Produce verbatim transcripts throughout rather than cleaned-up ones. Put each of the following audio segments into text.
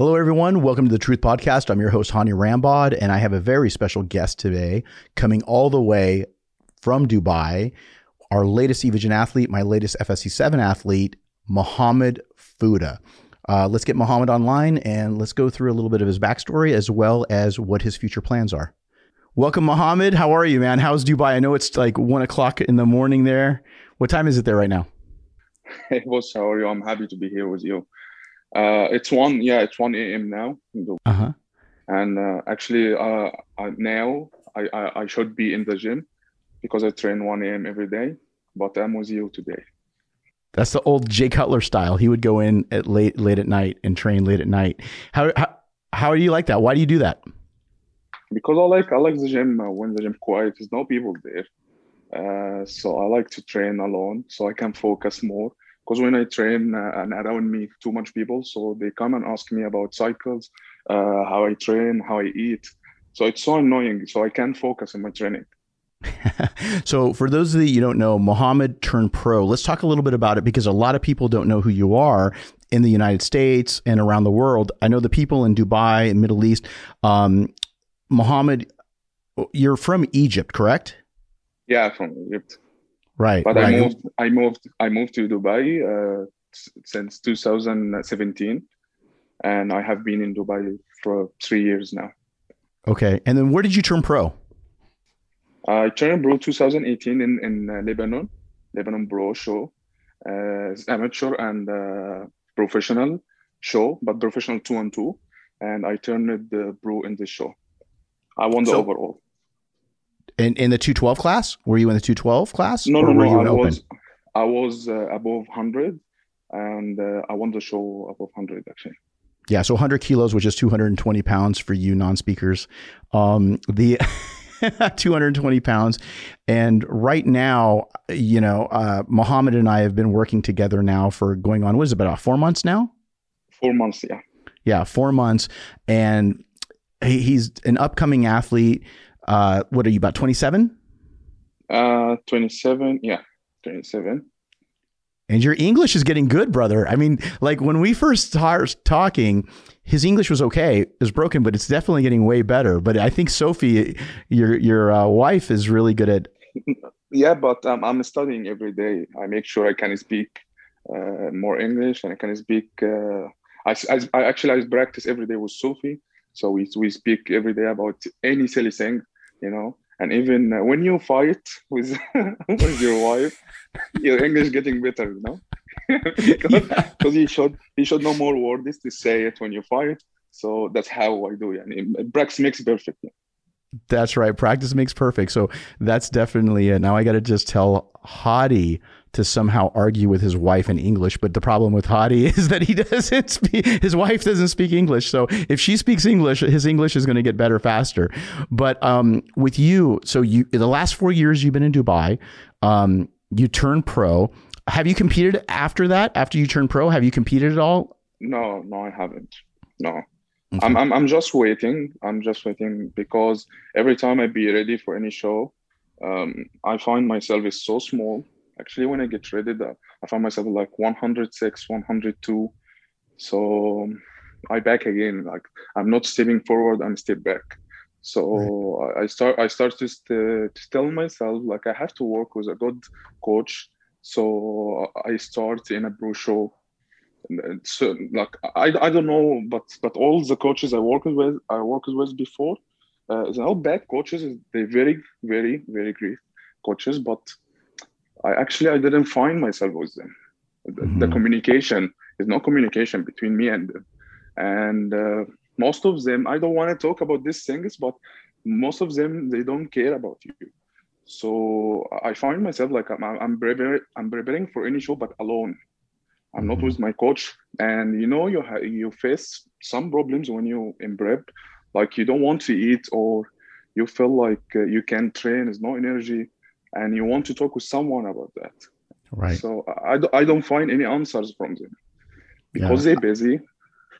Hello, everyone. Welcome to The Truth Podcast. I'm your host, Hany Rambod, and I have a very special guest today coming all the way from Dubai, our latest Evogen athlete, my latest F S C seven athlete, Mohammed Fouda. Uh, let's get Mohammed online and let's go through a little bit of his backstory as well as what his future plans are. Welcome, Mohammed. How are you, man? How's Dubai? I know it's like one o'clock in the morning there. What time is it there right now? Hey, boss. How are you? I'm happy to be here with you. Uh, it's one, yeah, it's one a.m. now, uh-huh. and uh, actually uh, I, now I, I, I should be in the gym because I train one a.m. every day, but I'm with you today. That's the old Jay Cutler style. He would go in at late, late at night and train late at night. How, how, how do you like that? Why do you do that? Because I like, I like the gym. Uh, when the gym quiet, there's no people there. Uh, so I like to train alone so I can focus more. Because when I train uh, and around me too much people, so they come and ask me about cycles, uh, how I train, how I eat. So it's so annoying. So I can't focus on my training. So for those of you who don't know, Mohammed turned pro. Let's talk a little bit about it because a lot of people don't know who you are in the United States and around the world. I know the people in Dubai and Middle East. Um, Mohammed, you're from Egypt, correct? Yeah, from Egypt. Right, but right. I moved. I moved. I moved to Dubai uh, since two thousand seventeen, and I have been in Dubai for three years now. Okay, and then where did you turn pro? I turned pro two thousand eighteen in in uh, Lebanon, Lebanon Pro Show, uh, amateur and uh, professional show, but professional two and two, and I turned the pro in this show. I won the so- overall. In, in the two twelve class? Were you in the two twelve class? No, no, no. I was, I was uh, above one hundred, and uh, I won the show above one hundred, actually. Yeah, so one hundred kilos, which is two hundred twenty pounds for you non-speakers. Um, the two hundred twenty pounds. And right now, you know, uh, Mohammed and I have been working together now for going on, what is it, about four months now? Four months, yeah. Yeah, four months. And he, he's an upcoming athlete. Uh, what are you, about twenty-seven? Uh, twenty-seven. Yeah. twenty-seven. And your English is getting good, brother. I mean, like when we first started talking, his English was okay. It was broken, but it's definitely getting way better. But I think Sophie, your, your uh, wife is really good at. Yeah, but um, I'm studying every day. I make sure I can speak uh, more English and I can speak. Uh, I, I, I actually, I practice every day with Sophie. So we, we speak every day about any silly thing. You know, and even uh, when you fight with with your wife, your English getting better, you know, because yeah. he should he should know more words to say it when you fight. So that's how I do it. And practice makes perfect. That's right. Practice makes perfect. So that's definitely it. Now I got to just tell Hadi to somehow argue with his wife in English. But the problem with Hadi is that he doesn't speak, his wife doesn't speak English. So if she speaks English, his English is going to get better faster. But um, with you, so you, the last four years you've been in Dubai, um, you turned pro. Have you competed after that? After you turned pro, have you competed at all? No, no, I haven't. No. Okay. I'm, I'm I'm just waiting. I'm just waiting because every time I be ready for any show, um, I find myself is so small. Actually, when I get ready, I find myself like one hundred six, one hundred two. So I back again. Like I'm not stepping forward. I'm step back. So right. I start. I start to, st- to tell myself like I have to work with a good coach. So I start in a pro show. So, like I, I don't know, but but all the coaches I worked with, I worked with before, uh, they're not bad coaches. They're very, very, very great coaches. But I actually I didn't find myself with them. The, mm-hmm. the communication is no communication between me and them. And uh, most of them, I don't want to talk about these things, but most of them they don't care about you. So I find myself like I'm I'm preparing I'm preparing for any show, but alone. I'm not with my coach, and you know you ha- you face some problems when you in prep, like you don't want to eat or you feel like uh, you can't train, there's no energy, and you want to talk with someone about that. Right. So I, d- I don't find any answers from them because yeah. they're busy,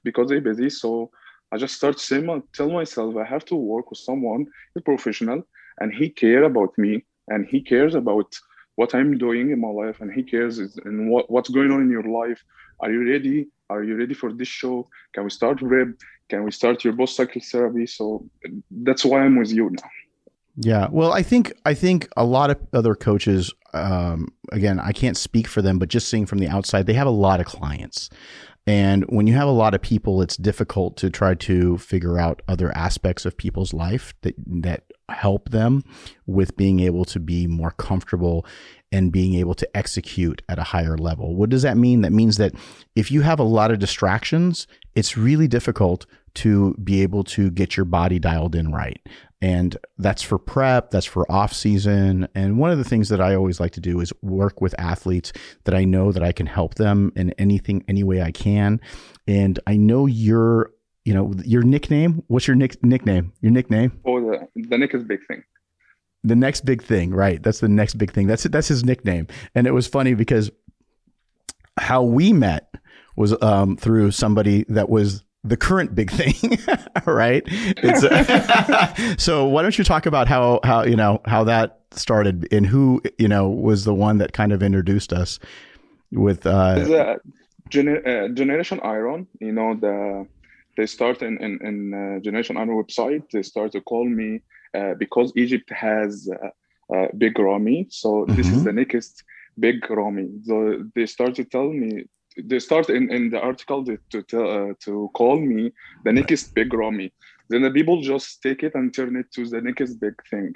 because they're busy. So I just start saying, tell myself I have to work with someone, a professional, and he cares about me and he cares about what I'm doing in my life, and he cares is and what, what's going on in your life. Are you ready? Are you ready for this show? Can we start rib? Can we start your both cycle therapy? So that's why I'm with you now. Yeah. Well, I think, I think a lot of other coaches, um, again, I can't speak for them, but just seeing from the outside, they have a lot of clients. And when you have a lot of people, it's difficult to try to figure out other aspects of people's life that, that help them with being able to be more comfortable and being able to execute at a higher level. What does that mean? That means that if you have a lot of distractions, it's really difficult to be able to get your body dialed in right. And that's for prep, that's for off season. And one of the things that I always like to do is work with athletes that I know that I can help them in anything, any way I can. And I know your, you know, your nickname, what's your nick- nickname? Your nickname? Oh, the, the Nick is big thing. The next big thing, right? That's the next big thing. That's that's his nickname. And it was funny because how we met was um, through somebody that was the current big thing, right? It's, uh, so why don't you talk about how, how, you know, how that started and who, you know, was the one that kind of introduced us with uh, gener- uh Generation Iron, you know, the, they start in, in, in uh, Generation Iron website, they start to call me uh, because Egypt has uh, uh, Big Ramy. So this mm-hmm. is the next Big Ramy. So they start to tell me, they start in, in the article to to, tell, uh, to call me the next Big Ramy. Then the people just take it and turn it to the next big thing.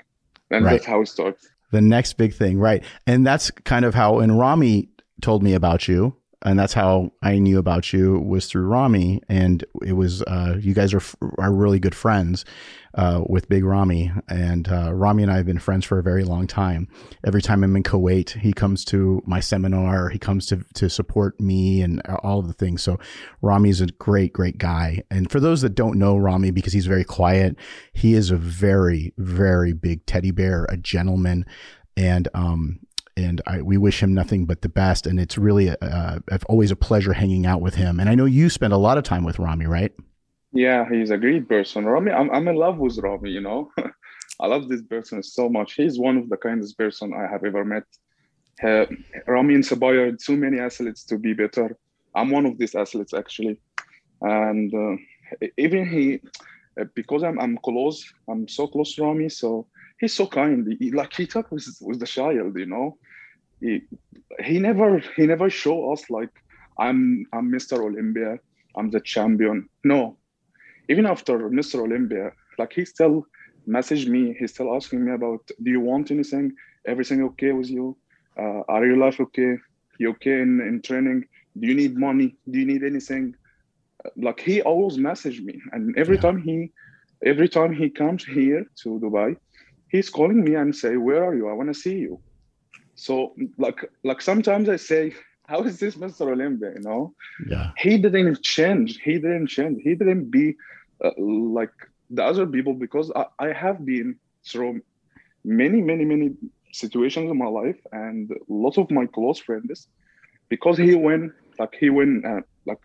And right. That's how it starts. The next big thing, right. And that's kind of how, and Ramy told me about you. And that's how I knew about you, was through Ramy. And it was, uh, you guys are are really good friends uh, with Big Ramy. And uh, Ramy and I have been friends for a very long time. Every time I'm in Kuwait, he comes to my seminar. He comes to, to support me and all of the things. So Ramy is a great, great guy. And for those that don't know Ramy, because he's very quiet, he is a very, very big teddy bear, a gentleman. And, um, And I, we wish him nothing but the best. And it's really uh, always a pleasure hanging out with him. And I know you spend a lot of time with Ramy, right? Yeah, he's a great person. Ramy, I'm, I'm in love with Ramy, you know. I love this person so much. He's one of the kindest person I have ever met. Uh, Ramy inspired so many athletes to be better. I'm one of these athletes, actually. And uh, even he, because I'm, I'm close, I'm so close to Ramy, so he's so kind. He, like he talked with, with the child, you know. He, he never he never show us like I'm I'm Mister Olympia, I'm the champion. No, even after Mister Olympia, like he still messaged me. He's still asking me about, do you want anything? Everything okay with you? Uh, are your life okay? You okay in, in training? Do you need money? Do you need anything? Like he always messaged me, and every yeah. time he every time he comes here to Dubai, he's calling me and say, where are you? I want to see you. So like, like sometimes I say, how is this Mister Olympia? You know, yeah. He didn't change. He didn't change. He didn't be uh, like the other people, because I, I have been through many, many, many situations in my life, and lots of my close friends, because he went like he went uh, like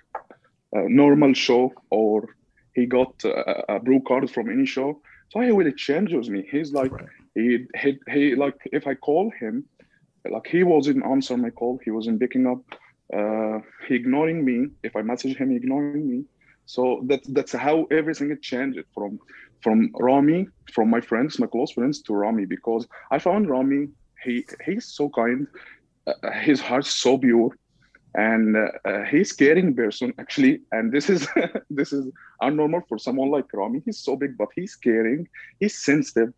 a normal show, or he got uh, a blue card from any show. So he really changes me. He's like, right. he, he, he, like, if I call him, like he wasn't answering my call. He wasn't picking up. Uh, he ignoring me. If I message him, he ignoring me. So that that's how everything changed from, from Ramy, from my friends, my close friends, to Ramy, because I found Ramy. He, he's so kind. Uh, his heart's so pure, and uh, uh, he's caring person, actually, and this is this is abnormal for someone like Ramy. He's so big, but he's caring, he's sensitive,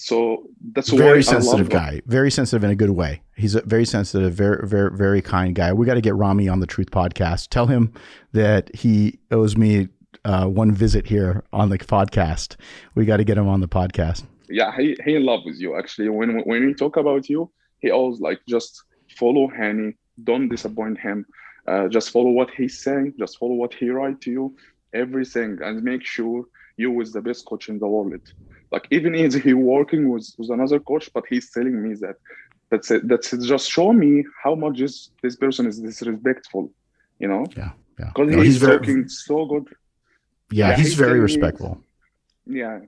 so that's very why sensitive I love guy him. Very sensitive in a good way. He's a very sensitive, very very very kind guy. We got to get Ramy on the Truth Podcast. Tell him that he owes me uh one visit here on the podcast. We got to get him on the podcast. Yeah, he he in love with you, actually. When when we talk about you, he always like, just follow Hany. Don't disappoint him. Uh, just follow what he's saying. Just follow what he writes to you. Everything. And make sure you was the best coach in the world. Like, even if he working with, with another coach, but he's telling me that. That's it. That's it. Just show me how much is, this person is disrespectful, you know? Yeah. Yeah. Because no, he's, he's very, talking so good. Yeah, yeah he's, he's very respectful. Me, yeah.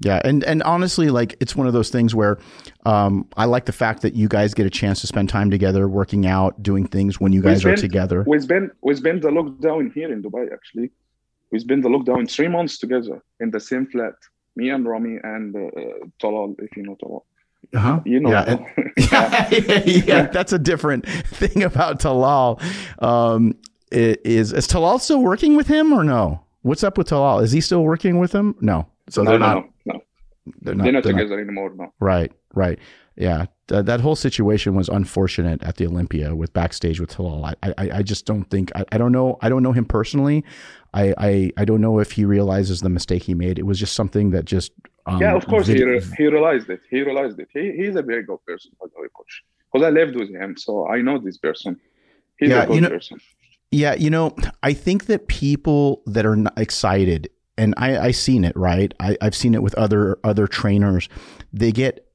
Yeah. And, and honestly, like, it's one of those things where um, I like the fact that you guys get a chance to spend time together, working out, doing things when you guys been, are together. We've been, we've been the lockdown here in Dubai, actually. We've been the lockdown three months together in the same flat. Me and Ramy and uh, Talal, if you know Talal. Uh-huh. You know, yeah. yeah. yeah, yeah, that's a different thing about Talal. Um, is, is Talal still working with him or no? What's up with Talal? Is he still working with him? No. So no, they're, no, not, no, no. they're not. They're not they're together not. anymore. No. Right. Right. Yeah. Th- that whole situation was unfortunate at the Olympia with backstage with Talal. I, I, I just don't think. I, I don't know. I don't know him personally. I, I, I don't know if he realizes the mistake he made. It was just something that just. Um, yeah, of course vid- he re- he realized it. He realized it. He he's a very good person, by the way, coach. Because I lived with him, so I know this person. He's yeah, a good you know, person. Yeah, you know, I think that people that are not excited. And I, I seen it, right? I, I've seen it with other other trainers. They get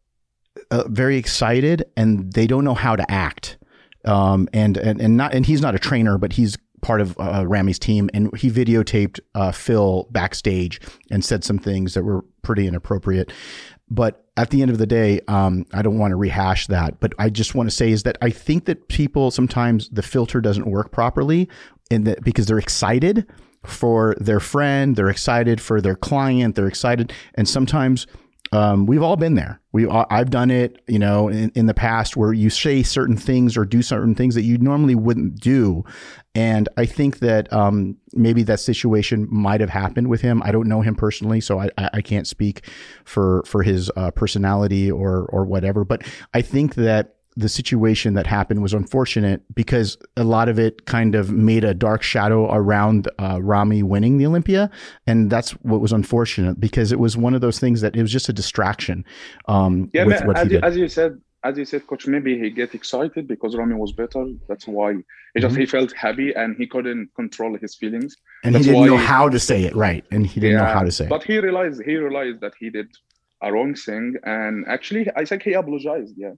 uh, very excited and they don't know how to act. Um, and and and not and he's not a trainer, but he's part of uh, Ramy's team, and he videotaped uh, Phil backstage and said some things that were pretty inappropriate. But at the end of the day, um, I don't want to rehash that. But I just want to say is that I think that people sometimes the filter doesn't work properly, and that because they're excited for their friend, they're excited for their client, they're excited. And sometimes um, we've all been there. We I've done it, you know, in, in the past where you say certain things or do certain things that you normally wouldn't do. And I think that um, maybe that situation might have happened with him. I don't know him personally, so I, I can't speak for for his uh, personality or or whatever. But I think that the situation that happened was unfortunate because a lot of it kind of made a dark shadow around uh, Ramy winning the Olympia. And that's what was unfortunate because it was one of those things that it was just a distraction. Um, yeah, with man, what as, he did. as you said, as you said, coach, maybe he get excited because Ramy was better. That's why he just, mm-hmm. he felt happy and he couldn't control his feelings. And that's he didn't know he, how to say it. Right. And he didn't yeah, know how to say it. But he realized, he realized that he did a wrong thing. And actually I think he apologized. Yeah.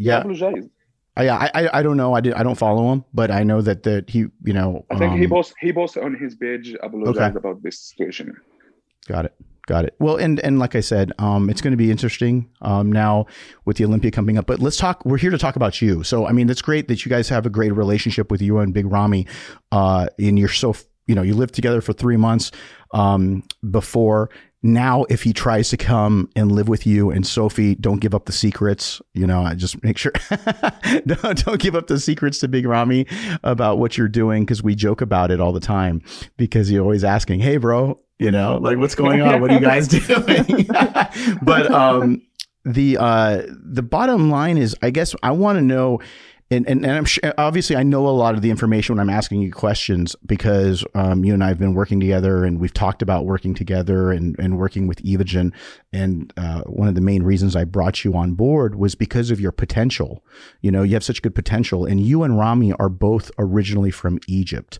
Yeah, I, yeah. I I don't know. I did. I don't follow him, but I know that that he, you know, I think um, he both he both on his page apologized okay. about this situation. Got it. Got it. Well, and and like I said, um, it's going to be interesting um, now with the Olympia coming up. But let's talk. We're here to talk about you. So I mean, it's great that you guys have a great relationship with you and Big Ramy. Uh, and you're so you know you lived together for three months um, before. Now, if he tries to come and live with you and Sophie, don't give up the secrets. You know, I just make sure don't, don't give up the secrets to Big Ramy about what you're doing because we joke about it all the time because you're always asking, "Hey, bro, you know, like what's going on? What are you guys doing?" But um, the uh, the bottom line is, I guess, I want to know. And, and and I'm sure, obviously I know a lot of the information when I'm asking you questions because um, you and I have been working together and we've talked about working together and, and working with Evogen. And uh, one of the main reasons I brought you on board was because of your potential. You know, you have such good potential, and you and Ramy are both originally from Egypt.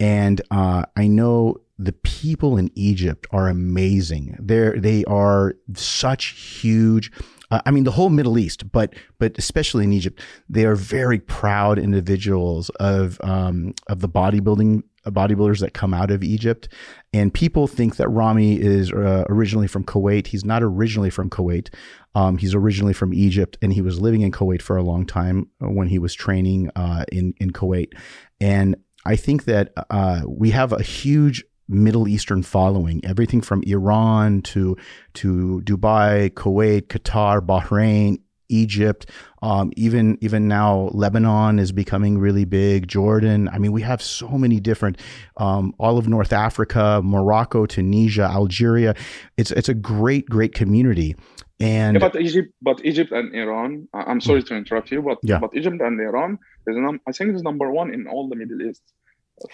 And uh, I know the people in Egypt are amazing. They're, they are such huge. Uh, I mean, the whole Middle East, but but especially in Egypt, they are very proud individuals of um, of the bodybuilding uh, bodybuilders that come out of Egypt. And people think that Ramy is uh, originally from Kuwait. He's not originally from Kuwait. Um, he's originally from Egypt, and he was living in Kuwait for a long time when he was training uh, in in Kuwait. And I think that uh, we have a huge Middle Eastern following, everything from Iran to to Dubai, Kuwait, Qatar, Bahrain, Egypt, um, even even now Lebanon is becoming really big, Jordan. I mean, we have so many different, um, all of North Africa, Morocco, Tunisia, Algeria. It's it's a great, great community. And yeah, but Egypt, but Egypt and Iran, I'm sorry to interrupt you, but, yeah. but Egypt and Iran, is num- I think it's number one in all the Middle East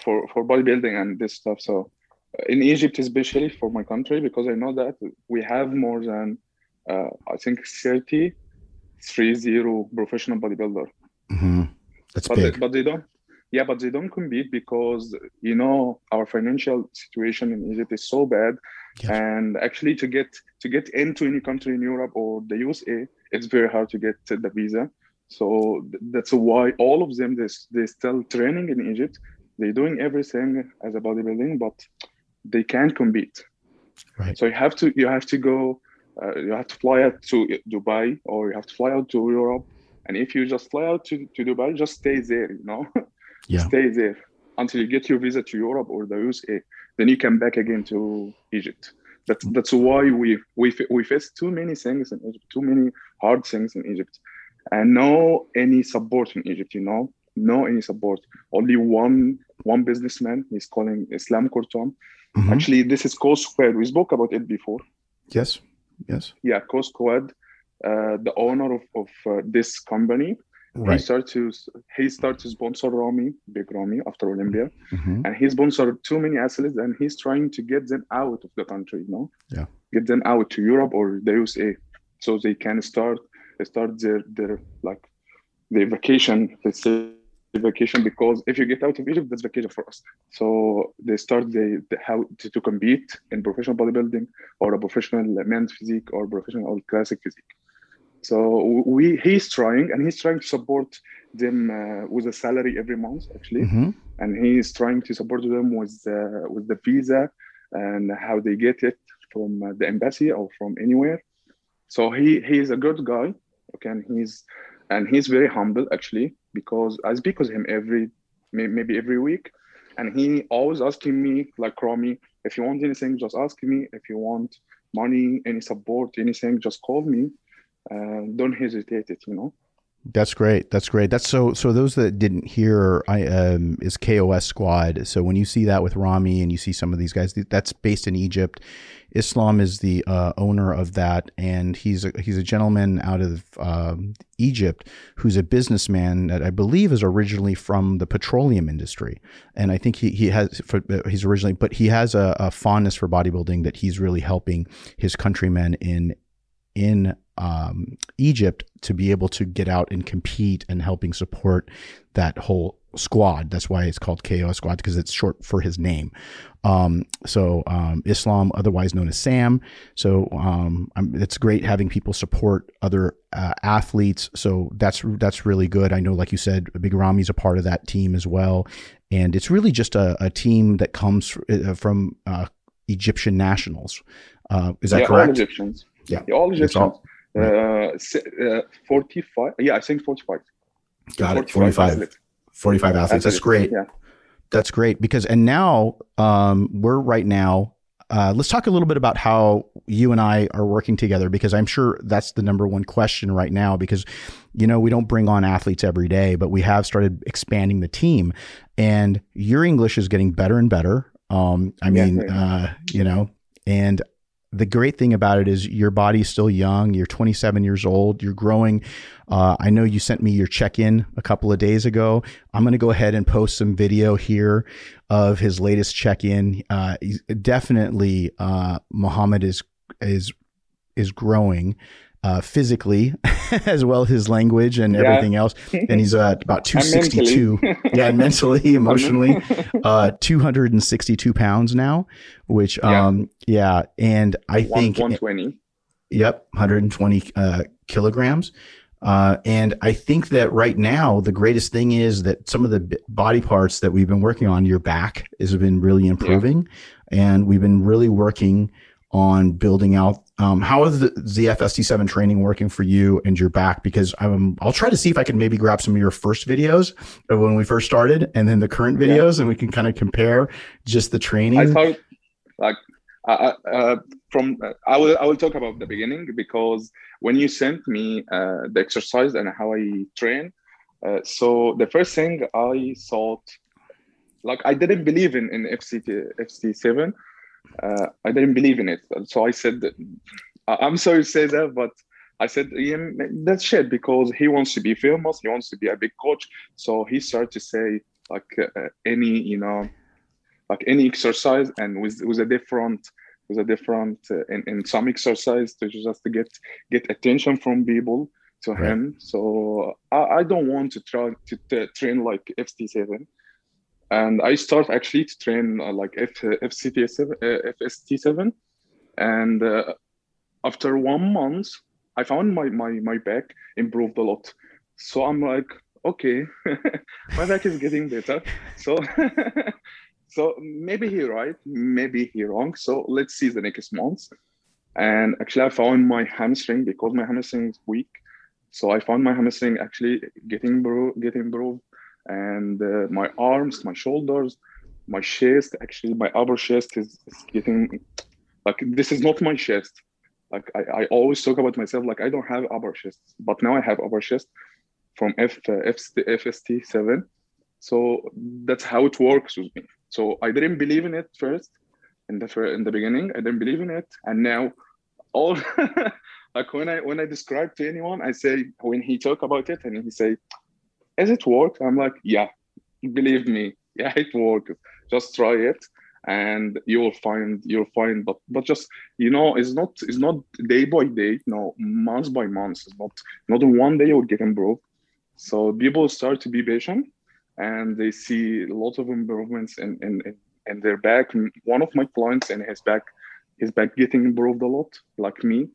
for, for bodybuilding and this stuff. So in Egypt, especially for my country, because I know that we have more than, uh, I think, thirty, three zero professional bodybuilder. Mm-hmm. That's but big. They, but they don't, yeah, but they don't compete because, you know, our financial situation in Egypt is so bad. Yes. And actually to get to get into any country in Europe or the U S A, it's very hard to get the visa. So th- that's why all of them, they're they still training in Egypt. They're doing everything as a bodybuilding, but they can't compete. Right. So you have to you have to go, uh, you have to fly out to Dubai, or you have to fly out to Europe. And if you just fly out to, to Dubai, just stay there, you know, yeah. stay there until you get your visa to Europe or the U S A. Then you come back again to Egypt. That's that's why we we we face too many things in Egypt, too many hard things in Egypt, and no any support in Egypt. You know, no any support. Only one one businessman. He's calling Islam Kortam. Mm-hmm. Actually, this is Kos Squad. We spoke about it before. Yes, yes. Yeah, Kos Squad, uh, the owner of of uh, this company. Right. He started to he started to sponsor Ramy, Big Ramy, after Olympia, mm-hmm. and he sponsored too many athletes, and he's trying to get them out of the country, you know, yeah, get them out to Europe or the U S A, so they can start start their their like their vacation. Let's say vacation, because if you get out of Egypt, that's vacation for us. So they start the, the how to, to compete in professional bodybuilding or a professional men's physique or professional or classic physique. So we he's trying, and he's trying to support them uh, with a salary every month, actually. Mm-hmm. And he's trying to support them with uh, with the visa and how they get it from uh, the embassy or from anywhere. So he he's a good guy, okay, and he's and he's very humble, actually, because I speak with him every maybe every week, and he always asking me, like, Ramy, if you want anything, just ask me. If you want money, any support, anything, just call me. Uh, don't hesitate it, you know. That's great. That's great. That's so, so those that didn't hear, I um, is Kos Squad. So when you see that with Ramy and you see some of these guys, that's based in Egypt. Islam is the uh, owner of that. And he's a, he's a gentleman out of um, Egypt who's a businessman that I believe is originally from the petroleum industry. And I think he, he has, for, he's originally, but he has a, a fondness for bodybuilding that he's really helping his countrymen in in um, Egypt to be able to get out and compete, and helping support that whole squad. That's why it's called Kos Squad, because it's short for his name. Um, so um, Islam, otherwise known as Sam. So um, I'm, it's great having people support other uh, athletes. So that's that's really good. I know, like you said, Big Ramy's a part of that team as well. And it's really just a, a team that comes from uh, Egyptian nationals. Uh, is that yeah, correct? All Egyptians. Yeah, yeah, all Egyptians. Uh, uh, forty-five. Yeah, I think forty-five. Got it. forty-five. Athletes. forty-five athletes. That's great. Yeah. That's great, because and now um, we're right now. Uh, let's talk a little bit about how you and I are working together, because I'm sure that's the number one question right now, because, you know, we don't bring on athletes every day, but we have started expanding the team, and your English is getting better and better. Um, I mean, yeah, yeah. Uh, you know, and. The great thing about it is your body's still young. You're twenty-seven years old. You're growing. Uh, I know you sent me your check-in a couple of days ago. I'm going to go ahead and post some video here of his latest check-in. Uh, definitely, uh, Mohammed is is is growing uh, physically as well as his language and yeah. everything else. And he's uh, about two hundred sixty-two. Mentally. Yeah, mentally, emotionally, uh, two hundred sixty-two pounds now. Which, yeah. um, yeah, and I think one twenty. Yep, one hundred twenty uh, kilograms. Uh, and I think that right now, the greatest thing is that some of the body parts that we've been working on, your back has been really improving. Yeah. And we've been really working on building out. Um, how is the, the F S C seven training working for you and your back? Because I'm, I'll try to see if I can maybe grab some of your first videos of when we first started, and then the current videos, yeah. and we can kind of compare just the training. I thought- Like uh, uh, from, uh, I will I will talk about the beginning, because when you sent me uh, the exercise and how I train, uh, so the first thing I thought, like I didn't believe in in F C seven, uh, I didn't believe in it. So I said, I'm sorry to say that, but I said yeah, that's shit, because he wants to be famous, he wants to be a big coach, so he started to say like uh, any you know. Like any exercise, and with with a different with a different uh, in, in some exercise to just to get get attention from people to right. him. So I, I don't want to try to, to train like F S T seven, and I start actually to train uh, like F, F C T seven, uh, F S T seven, and uh, after one month, I found my, my my back improved a lot. So I'm like, okay, my back is getting better. So. So maybe he right, maybe he wrong. So let's see the next month. And actually I found my hamstring, because my hamstring is weak. So I found my hamstring actually getting, bro- getting improved. And uh, my arms, my shoulders, my chest, actually my upper chest is, is getting, like, this is not my chest. Like I, I always talk about myself, like I don't have upper chest, but now I have upper chest from F, uh, F, F S T seven. So that's how it works with me. So I didn't believe in it first. In the, in the beginning, I didn't believe in it. And now, all like when I when I describe to anyone, I say, when he talk about it and he say, "Is it work?" I'm like, "Yeah, believe me, yeah, it works. Just try it, and you'll find you'll find." But but just you know, it's not it's not day by day, no, month by month. It's not not one day you'll get improved. So people start to be patient, and they see a lot of improvements in in. in and their back. One of my clients and his back, his back getting improved a lot, like me.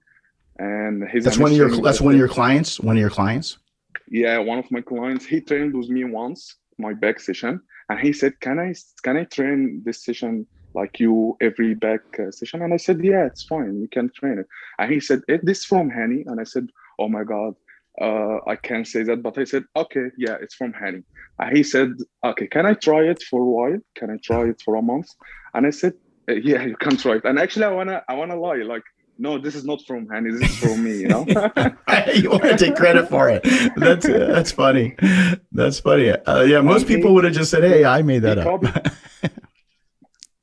And his that's one of your that's one of your clients. One of your clients. Yeah, one of my clients. He trained with me once, my back session, and he said, "Can I can I train this session like you every back uh, session?" And I said, "Yeah, it's fine. You can train it." And he said, "Is this from Hany?" And I said, "Oh my God, uh, I can't say that." But I said, "Okay, yeah, it's from Hany." He said, "Okay, can I try it for a while? Can I try it for a month?" And I said, "Yeah, you can try it." And actually, I wanna, I wanna lie. Like, no, this is not from Hany. This is from me. You know, you want to take credit for it. That's uh, that's funny. That's funny. Uh, yeah, most I people would have just said, "Hey, I made that up."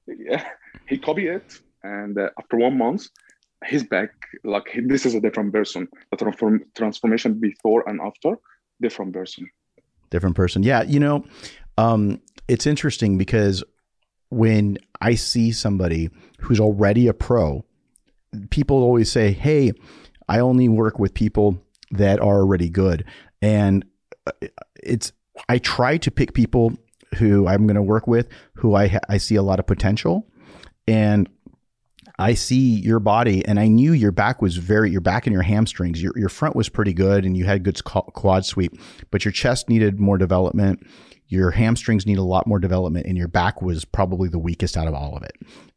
Yeah, he copied it, and uh, after one month, his back, like he, this is a different person. The transform, transformation before and after, different person. Different person. Yeah. You know, um, it's interesting because when I see somebody who's already a pro, people always say, "Hey, I only work with people that are already good." And it's, I try to pick people who I'm going to work with, who I, I see a lot of potential, and I see your body, and I knew your back was very, your back and your hamstrings, your your front was pretty good and you had good quad sweep, but your chest needed more development. Your hamstrings need a lot more development, and your back was probably the weakest out of all of it.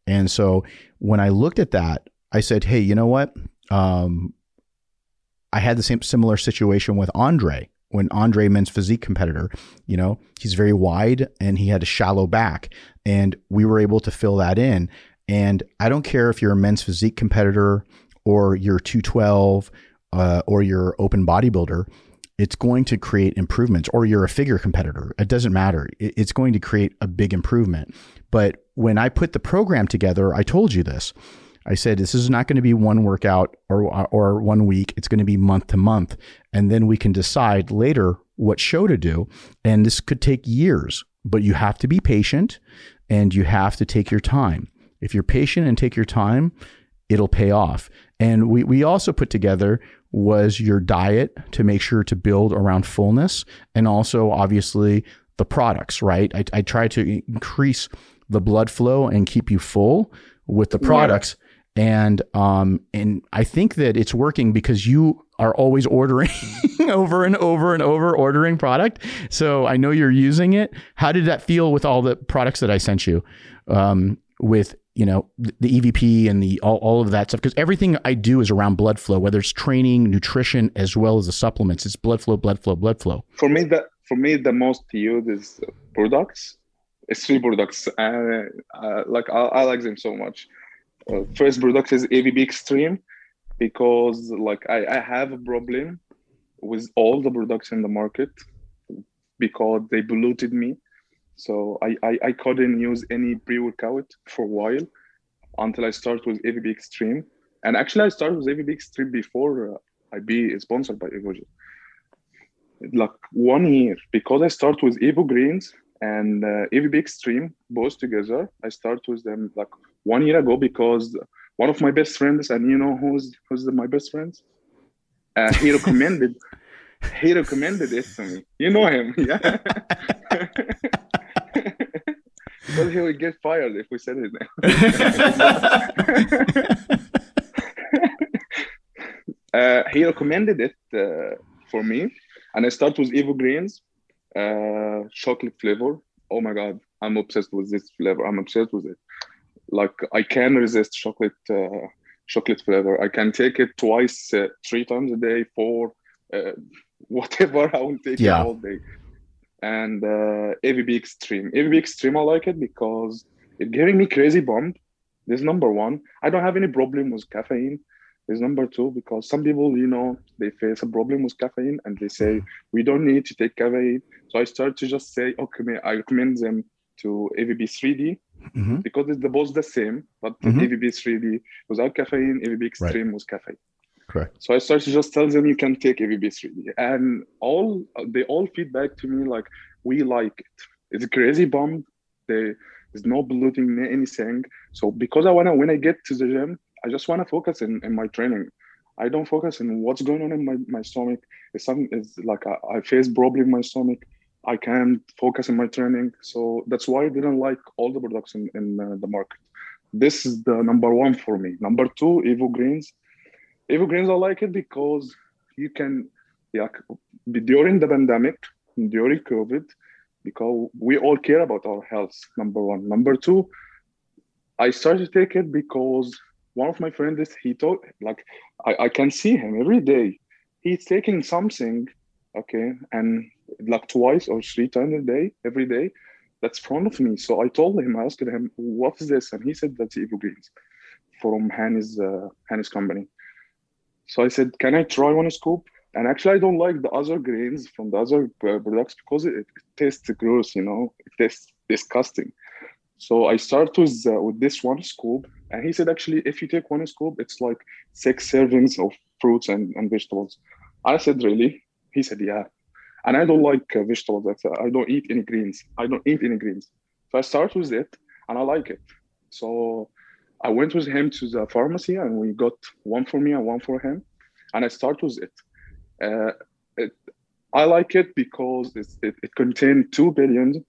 And so when I looked at that, I said, "Hey, you know what? Um, I had the same similar situation with Andre, when Andre, men's physique competitor, you know, he's very wide and he had a shallow back, and we were able to fill that in. And I don't care if you're a men's physique competitor or you're two twelve uh, or you're open bodybuilder, it's going to create improvements, or you're a figure competitor. It doesn't matter. It's going to create a big improvement." But when I put the program together, I told you this. I said, this is not going to be one workout or or one week. It's going to be month to month. And then we can decide later what show to do. And this could take years, but you have to be patient and you have to take your time. If you're patient and take your time, it'll pay off. And we, we also put together was your diet to make sure to build around fullness, and also obviously the products, right? I, I try to increase the blood flow and keep you full with the products. Yeah. And um, and I think that it's working because you are always ordering over and over and over ordering product. So I know you're using it. How did that feel with all the products that I sent you? Um, with you know, the E V P and the all, all of that stuff, because everything I do is around blood flow, whether it's training, nutrition, as well as the supplements. It's blood flow, blood flow, blood flow. For me, the for me the most used is products. It's three products, and uh, uh, like I, I like them so much. Uh, first product is A V B Extreme, because like I, I have a problem with all the products in the market because they polluted me. So I, I, I couldn't use any pre-workout for a while until I start with A V B Extreme. And actually, I started with A V B Extreme before uh, I be sponsored by Evogen. Like one year, because I start with EvoGreens and uh, A V B Extreme, both together. I start with them like one year ago because one of my best friends, and you know who's who's the, my best friend? Uh, he recommended he recommended it to me. You know him, yeah. Well, he would get fired if we said his name. uh, he recommended it uh, for me, and I start with EvoGreens, uh, chocolate flavor. Oh my God, I'm obsessed with this flavor. I'm obsessed with it. Like I can resist chocolate, uh, chocolate flavor. I can take it twice, uh, three times a day, four, uh, whatever. I will take yeah. it all day. And uh, A V B Extreme. A V B Extreme, I like it because it's giving me crazy bump. This is number one. I don't have any problem with caffeine. This is number two, because some people, you know, they face a problem with caffeine and they say, we don't need to take caffeine. So I start to just say, okay, I recommend them to A V B three D mm-hmm. because it's the both the same, but mm-hmm. A V B three D without caffeine, A V B Extreme right. with caffeine. Correct. So I started to just tell them you can take A V B three D, and all they all feedback to me like, we like it. It's a crazy bomb. They, there's no polluting anything. So because I wanna when I get to the gym, I just wanna focus in, in my training. I don't focus on what's going on in my, my stomach. It's something is like I, I face problem in my stomach. I can't focus on my training. So that's why I didn't like all the products in, in uh, the market. This is the number one for me. Number two, EvoGreens. EvoGreens, I like it because you can, yeah, during the pandemic, during COVID, because we all care about our health, number one. Number two, I started to take it because one of my friends, he told, like, I, I can see him every day. He's taking something, okay, and like twice or three times a day, every day, that's in front of me. So I told him, I asked him, what's this? And he said, that's EvoGreens from Hany's, uh, Hany's company. So I said, can I try one scoop? And actually, I don't like the other grains from the other products because it, it tastes gross, you know, it tastes disgusting. So I started with, uh, with this one scoop. And he said, actually, if you take one scoop, it's like six servings of fruits and, and vegetables. I said, really? He said, yeah. And I don't like uh, vegetables. I don't eat any greens. I don't eat any greens. So I started with it and I like it. So I went with him to the pharmacy and we got one for me and one for him. And I start with it. Uh, it I like it because it's, it, it contained two billion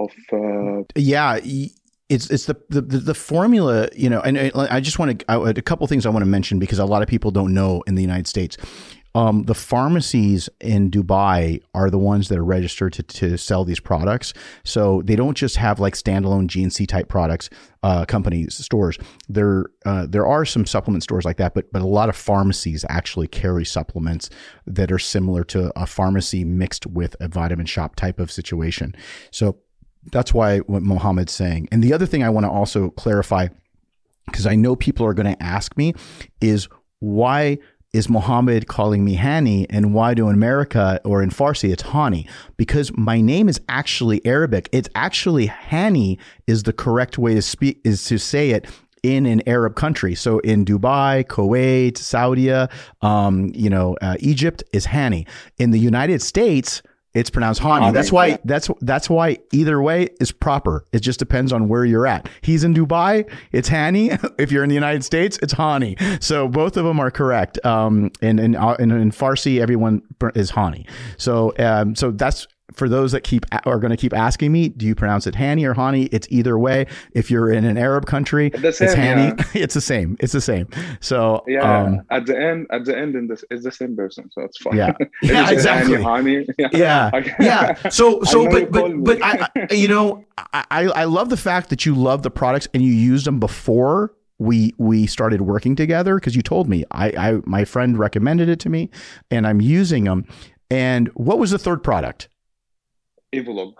of... Uh, yeah, it's it's the, the, the formula, you know, and I just want to... I, a couple things I want to mention because a lot of people don't know in the United States. Um, the pharmacies in Dubai are the ones that are registered to, to sell these products. So they don't just have like standalone G N C type products, uh, companies, stores. There, uh, there are some supplement stores like that, but, but a lot of pharmacies actually carry supplements that are similar to a pharmacy mixed with a vitamin shop type of situation. So that's why what Mohammed's saying. And the other thing I want to also clarify, because I know people are going to ask me, is why is Mohammed calling me Hany, and why do in America or in Farsi it's Hani? Because my name is actually Arabic. It's actually Hany is the correct way to speak, is to say it in an Arab country. So in Dubai, Kuwait, Saudi, um, you know, uh, Egypt is Hany. In the United States, it's pronounced Hani. That's why. That's that's why. Either way is proper. It just depends on where you're at. He's in Dubai, it's Hany. If you're in the United States, it's Hani. So both of them are correct. Um, and and and in Farsi, everyone is Hani. So um, so that's for those that keep are going to keep asking me, do you pronounce it Hany or Hani? It's either way. If you're in an Arab country, it's Hany. Yeah. It's the same. It's the same. So yeah, um, at the end, at the end, in this, it's the same person, so it's fine. Yeah, yeah, exactly. Hany, Hany. Yeah, yeah. yeah. So, so, but, but, but, I, I, you know, I, I love the fact that you love the products and you used them before we we started working together, because you told me, I, I, my friend recommended it to me, and I'm using them. And what was the third product? Evolog.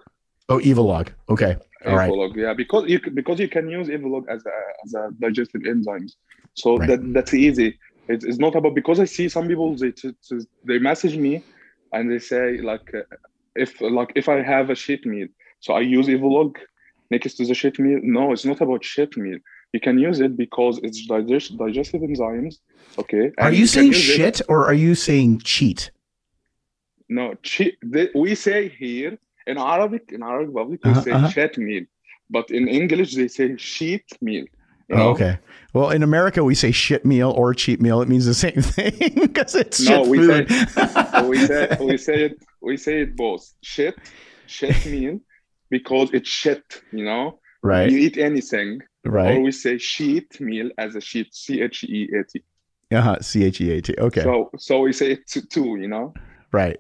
Oh, Evolog. Okay. All Evolog, right. Yeah, because you because you can use Evolog as a as a digestive enzymes. So right. that that's easy. It's it's not about, because I see some people they they message me and they say like uh, if like if I have a shit meal, so I use Evolog next to the shit meal. No, it's not about shit meal. You can use it because it's digest, digestive enzymes. Okay. And are you, you saying shit it. Or are you saying cheat? No, cheat. We say here. In Arabic, in Arabic public, we uh-huh, say uh-huh. shat meal, but in English they say sheet meal. You know? Oh, okay. Well, in America we say shit meal or cheat meal. It means the same thing because it's no, shit we food. Say, we say we say it we say it both shit shit meal because it's shit. You know, right? You eat anything, right? Or we say sheet meal as a sheet, C H E A T. Uh huh. C H E A T. Okay. So so we say it too. You know. Right.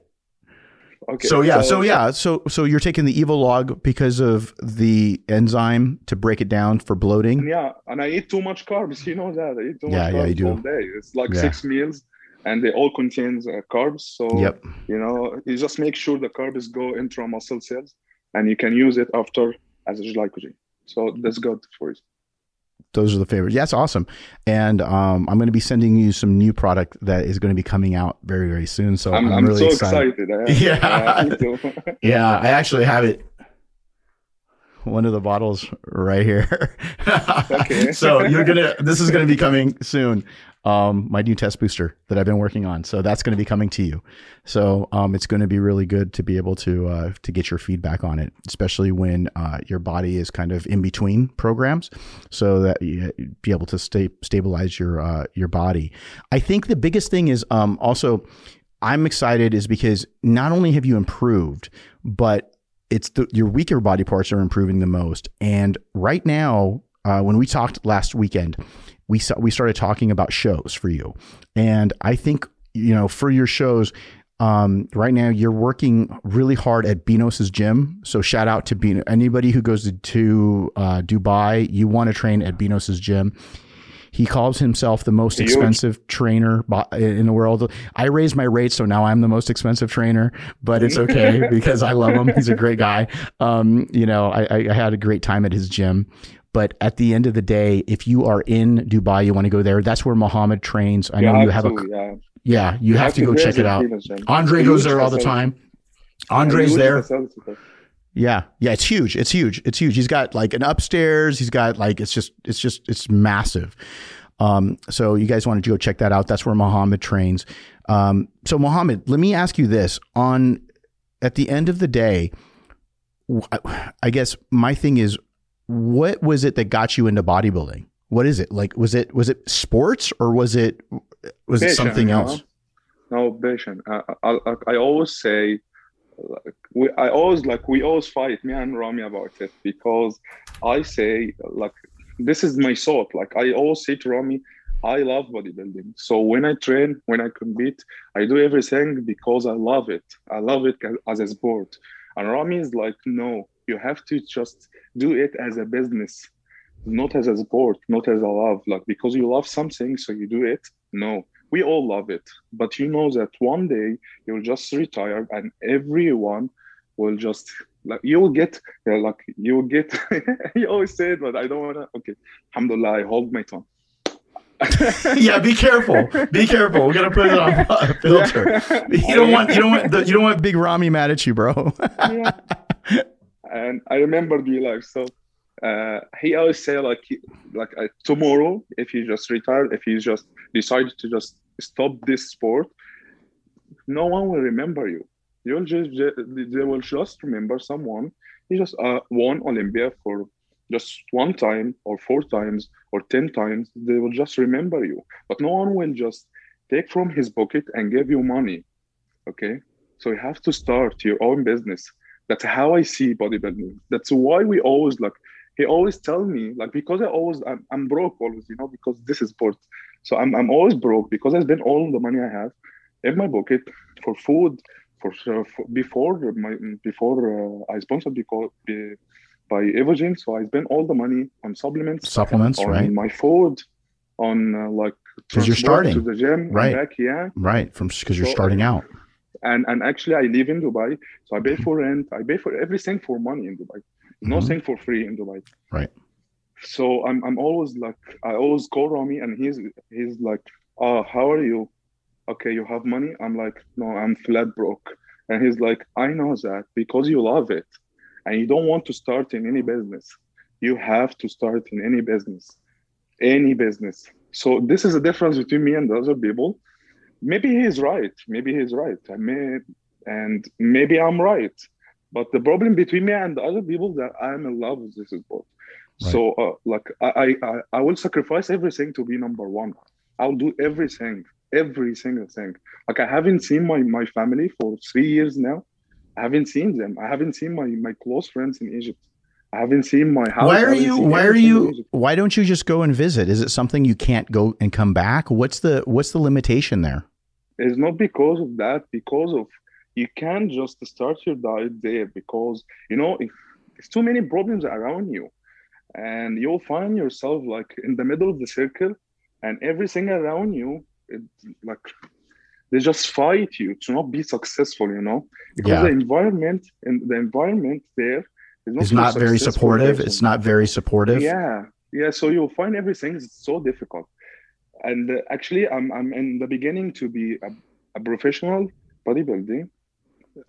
Okay. So yeah, so yeah, so so you're taking the Evolog because of the enzyme to break it down for bloating. And yeah, and I eat too much carbs. You know that I eat too yeah, much yeah, carbs you do. all day. It's like yeah. six meals, and they all contain uh, carbs. So yep. you know, you just make sure the carbs go into muscle cells, and you can use it after as a glycogen. So that's good for it. Those are the favorites. Yeah, that's awesome. And um, I'm going to be sending you some new product that is going to be coming out very, very soon. So I'm, I'm, I'm really so excited. excited. Yeah. Yeah. yeah, I actually have it. One of the bottles right here. Okay. So you're going to, this is going to be coming soon. Um, my new test booster that I've been working on. So that's going to be coming to you. So um, it's going to be really good to be able to, uh, to get your feedback on it, especially when uh, your body is kind of in between programs so that you be able to stay, stabilize your, uh, your body. I think the biggest thing is um, also I'm excited is because not only have you improved, but it's the, your weaker body parts are improving the most. And right now, uh, when we talked last weekend, we saw, we started talking about shows for you. And I think, you know, for your shows, um, right now you're working really hard at Benos's gym. So shout out to Benos. Anybody who goes to, to uh, Dubai, you want to train at Benos's gym. He calls himself the most expensive trainer in the world. I raised my rates, so now I'm the most expensive trainer, but it's okay because I love him. He's a great guy. Um, you know, I, I had a great time at his gym. But at the end of the day, if you are in Dubai, you want to go there. That's where Mohammed trains. I know you have a, yeah, yeah you have to go check it out. Andre goes there all the time. Andre's there. Yeah. Yeah. It's huge. It's huge. It's huge. He's got like an upstairs. He's got like, it's just, it's just, it's massive. Um, so you guys wanted to go check that out. That's where Mohammed trains. Um, so Mohammed, let me ask you this on, at the end of the day, I guess my thing is, what was it that got you into bodybuilding? What is it? Like, was it, was it sports or was it, was passion, it something you know? else? No, passion. I, I, I always say, like, we, I always like, we always fight me and Ramy about it because I say like, this is my thought. Like I always say to Ramy, I love bodybuilding. So when I train, when I compete, I do everything because I love it. I love it as a sport. And Ramy is like, no, you have to just do it as a business, not as a sport, not as a love. Like because you love something, so you do it. No, we all love it. But you know that one day you'll just retire and everyone will just like you'll get yeah, like you'll get you always say it, but I don't wanna okay. Alhamdulillah, I hold my tongue. yeah, be careful. Be careful. We're gonna put it on a filter. You don't want you don't want the, you don't want Big Ramy mad at you, bro. yeah. And I remember the life. So uh, he always say like, like uh, tomorrow, if he just retired, if he just decided to just stop this sport, no one will remember you. You'll just, they will just remember someone. He just uh, won Olympia for just one time or four times or ten times. They will just remember you. But no one will just take from his pocket and give you money. Okay. So you have to start your own business. That's how I see bodybuilding. That's why we always like, he always tell me like, because I always, I'm, I'm broke always, you know, because this is sport. So I'm I'm always broke because I spend all the money I have in my pocket for food, for, for before my, before uh, I sponsored because, uh, by Evogen. So I spend all the money on supplements, supplements, on right? my food, on uh, like, because you're starting to the gym, right? Back, yeah. Right. From, because you're so, starting out. And and actually, I live in Dubai, so I pay for rent. I pay for everything for money in Dubai. Mm-hmm. Nothing for free in Dubai. Right. So I'm I'm always like I always call Ramy, and he's he's like, oh, how are you? Okay, you have money. I'm like, no, I'm flat broke. And he's like, I know that because you love it, and you don't want to start in any business. You have to start in any business, any business. So this is the difference between me and the other people. Maybe he's right. Maybe he's right. I may, and maybe I'm right. But the problem between me and the other people that I'm in love with this sport. Right. So, uh, like, I, I, I will sacrifice everything to be number one. I'll do everything, every single thing. Like, I haven't seen my, my family for three years now. I haven't seen them. I haven't seen my, my close friends in Egypt. I haven't seen my house. Why are you? Why are you? Why don't you just go and visit? Is it something you can't go and come back? What's the What's the limitation there? It's not because of that, because of you can't just start your diet there, because, you know, if there's too many problems around you, and you'll find yourself like in the middle of the circle, and everything around you, it, like, they just fight you to not be successful, you know, because yeah. the environment and the environment there is not, it's not very supportive. Person. It's not very supportive. Yeah. Yeah. So you'll find everything is so difficult. And uh, actually I'm, I'm in the beginning to be a, a professional bodybuilder,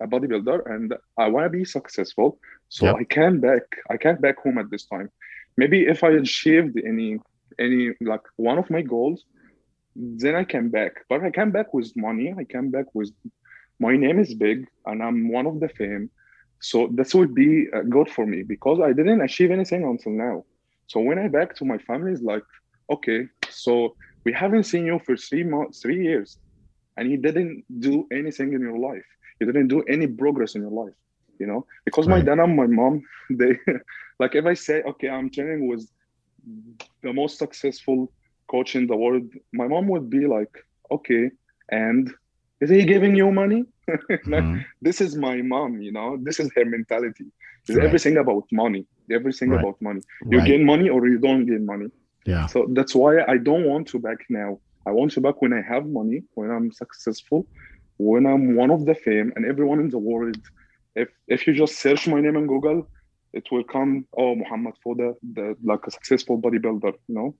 a bodybuilder, and I want to be successful. So yep. I came back, I came back home at this time. Maybe if I achieved any, any, like one of my goals, then I came back, but I came back with money. I came back with, my name is big and I'm one of the fame. So this would be good for me, because I didn't achieve anything until now. So when I back to my family, it's like, okay, so we haven't seen you for three months, three years, and you didn't do anything in your life. You didn't do any progress in your life, you know, because right. my dad and my mom, they like, if I say, okay, I'm training with the most successful coach in the world, my mom would be like, okay, and is he giving you money? Like, mm-hmm. This is my mom, you know, this is her mentality. It's right. everything about money, everything right. about money. You right. gain money or you don't gain money. Yeah. So that's why I don't want to back now. I want to back when I have money, when I'm successful, when I'm one of the fame and everyone in the world. If if you just search my name in Google, it will come, oh, Mohammed Fouda, the like a successful bodybuilder, you know?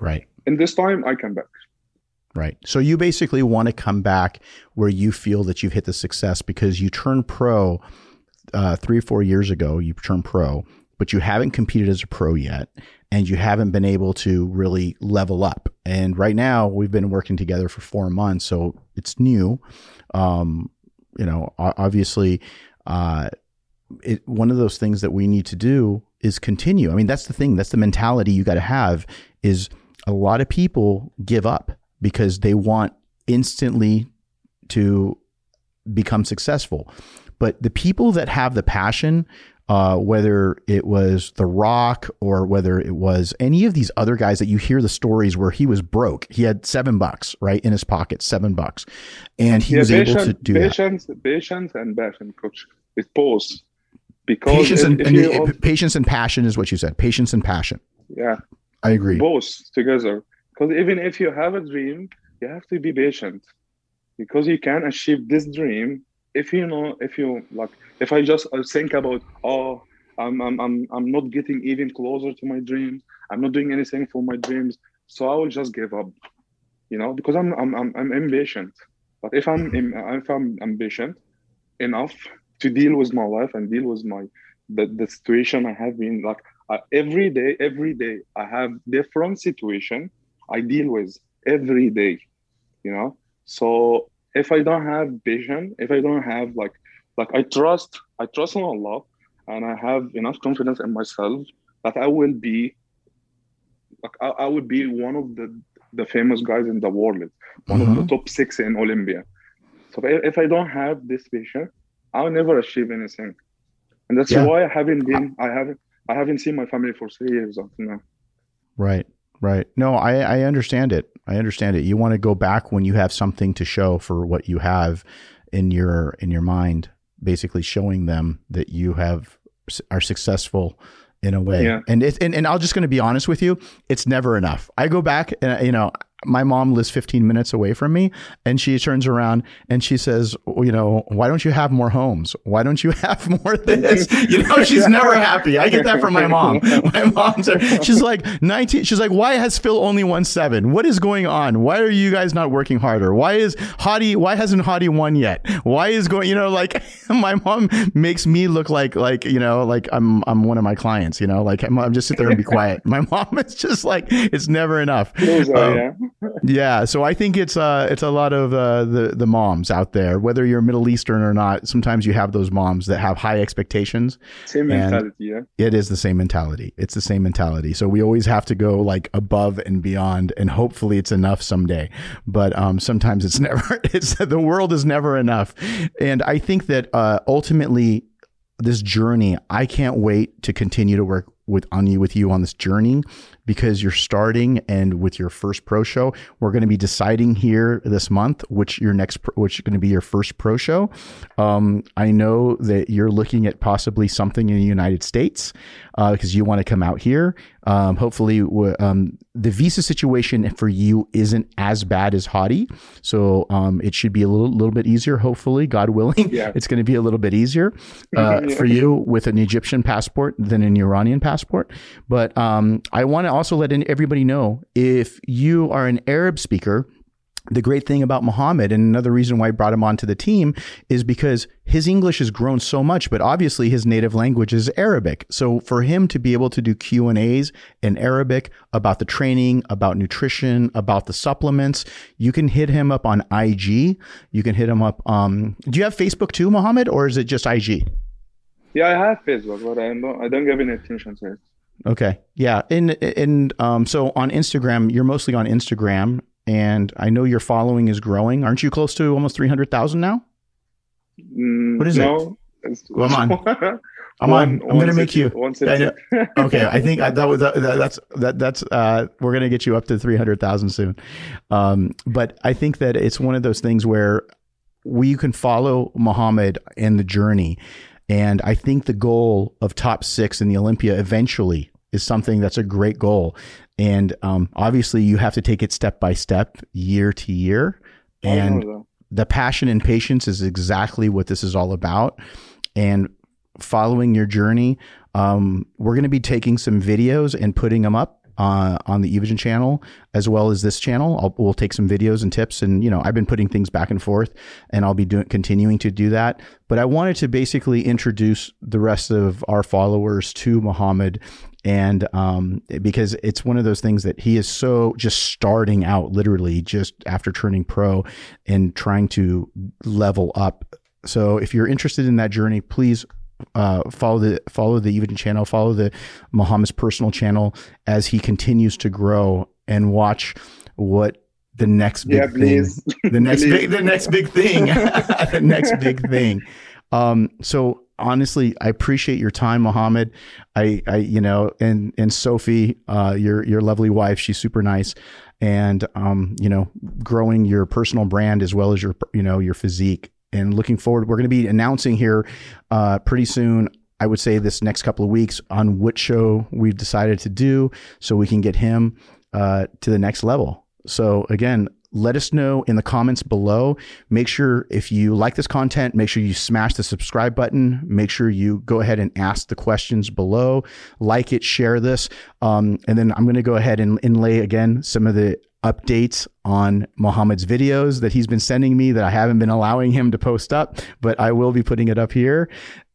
Right. And this time I come back. Right. So you basically want to come back where you feel that you've hit the success, because you turned pro uh, three or four years ago, you turned pro, but you haven't competed as a pro yet, and you haven't been able to really level up. And right now we've been working together for four months. So it's new. Um, you know, obviously uh, it, one of those things that we need to do is continue. I mean, that's the thing. That's the mentality you got to have, is a lot of people give up because they want instantly to become successful. But the people that have the passion, uh, whether it was The Rock or whether it was any of these other guys that you hear the stories where he was broke, he had seven bucks right in his pocket, seven bucks. And he yeah, was patience, able to do patience, that. Patience and passion, coach. It's pause. Because patience and, and you, also, patience and passion is what you said. Patience and passion. Yeah. I agree. Both together. Because even if you have a dream, you have to be patient, because you can achieve this dream if you know, if you like, if I just think about, oh, I'm I'm I'm I'm not getting even closer to my dreams, I'm not doing anything for my dreams, so I will just give up, you know, because I'm I'm I'm, I'm impatient. But if I'm if I'm impatient enough to deal with my life and deal with my the, the situation I have been like uh, every day, every day I have different situation. I deal with every day, you know. So if I don't have vision, if I don't have like, like I trust, I trust in Allah, and I have enough confidence in myself that I will be, like I, I would be one of the, the famous guys in the world, one mm-hmm. of the top six in Olympia. So if, if I don't have this vision, I'll never achieve anything, and that's yeah. why I haven't been, I haven't, I haven't seen my family for three years until now. Right. Right. No, I, I understand it. I understand it. You want to go back when you have something to show for what you have in your in your mind, basically showing them that you have are successful in a way. Yeah. And it, and and I'm just going to be honest with you. It's never enough. I go back and, you know, my mom lives fifteen minutes away from me, and she turns around and she says, well, you know, why don't you have more homes? Why don't you have more this? You know, she's never happy. I get that from my mom. My mom's, are, she's like nineteen. She's like, why has Phil only won seven? What is going on? Why are you guys not working harder? Why is Hadi, why hasn't Hadi won yet? Why is going, you know, like my mom makes me look like, like, you know, like I'm, I'm one of my clients, you know, like I'm, I'm just sit there and be quiet. My mom is just like, it's never enough. Those are, um, yeah. Yeah. So I think it's uh, it's a lot of uh, the, the moms out there, whether you're Middle Eastern or not. Sometimes you have those moms that have high expectations. Same mentality. Yeah. It is the same mentality. It's the same mentality. So we always have to go like above and beyond, and hopefully it's enough someday. But um, sometimes it's never, it's the world is never enough. And I think that uh, ultimately this journey, I can't wait to continue to work with on you with you on this journey, because you're starting, and with your first pro show, we're going to be deciding here this month, which your next, which is going to be your first pro show. Um, I know that you're looking at possibly something in the United States because uh, you want to come out here. Um, hopefully um, the visa situation for you isn't as bad as Hadi. So um, it should be a little, little bit easier. Hopefully, God willing, yeah. It's going to be a little bit easier uh, yeah. for you with an Egyptian passport than an Iranian passport. But um, I want to also let everybody know, if you are an Arab speaker, the great thing about Mohammed, and another reason why I brought him onto the team, is because his English has grown so much, but obviously his native language is Arabic. So for him to be able to do Q and A's in Arabic about the training, about nutrition, about the supplements, you can hit him up on I G. You can hit him up. Um, do you have Facebook too, Mohammed, or is it just I G? Yeah, I have Facebook, but I don't, I don't give any attention to it. Okay. Yeah. And, and um, so on Instagram, you're mostly on Instagram. And I know your following is growing. Aren't you close to almost three hundred thousand now? Mm, what is no, it? It's well, I'm on. I'm one, on. I'm going to make you. I okay. I think I, that was, that, that's, that, that's, uh, we're going to get you up to three hundred thousand soon. Um, but I think that it's one of those things where we, you can follow Mohammed and the journey. And I think the goal of top six in the Olympia eventually is something that's a great goal. And um, obviously you have to take it step by step, year to year. And the passion and patience is exactly what this is all about. And following your journey, um, we're going to be taking some videos and putting them up uh, on the Evogen channel, as well as this channel. I'll, we'll take some videos and tips, and, you know, I've been putting things back and forth, and I'll be doing, continuing to do that. But I wanted to basically introduce the rest of our followers to Mohammed. And um, because it's one of those things that he is so just starting out, literally just after turning pro and trying to level up. So if you're interested in that journey, please uh, follow the follow the Evogen channel, follow the Mohammed's personal channel as he continues to grow, and watch what the next big yeah, thing, the next big, the next big thing, the next big thing. Um, so. Honestly, I appreciate your time, Mohammed. I, I, you know, and, and Sophie, uh, your, your lovely wife, she's super nice. And, um, you know, growing your personal brand as well as your, you know, your physique, and looking forward. We're going to be announcing here, uh, pretty soon. I would say this next couple of weeks on what show we've decided to do, so we can get him, uh, to the next level. So again, let us know in the comments below. Make sure if you like this content, make sure you smash the subscribe button. Make sure you go ahead and ask the questions below. Like it, share this. Um, and then I'm going to go ahead and inlay again some of the updates on Mohammed's videos that he's been sending me that I haven't been allowing him to post up, but I will be putting it up here.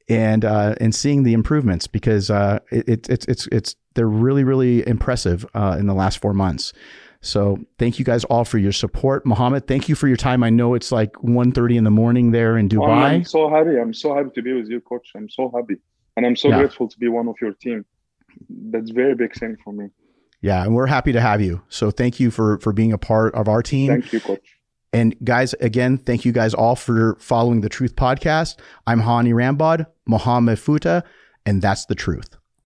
And uh, and seeing the improvements, because uh, it, it, it's it's it's they're really, really impressive uh, in the last four months. So thank you guys all for your support. Mohammed, thank you for your time. I know it's like one thirty in the morning there in Dubai. Oh, I'm so happy. I'm so happy to be with you, coach. I'm so happy. And I'm so yeah. grateful to be one of your team. That's a very big thing for me. Yeah, and we're happy to have you. So thank you for, for being a part of our team. Thank you, coach. And guys, again, thank you guys all for following The Truth Podcast. I'm Hany Rambod, Mohammed Fouda, and that's The Truth.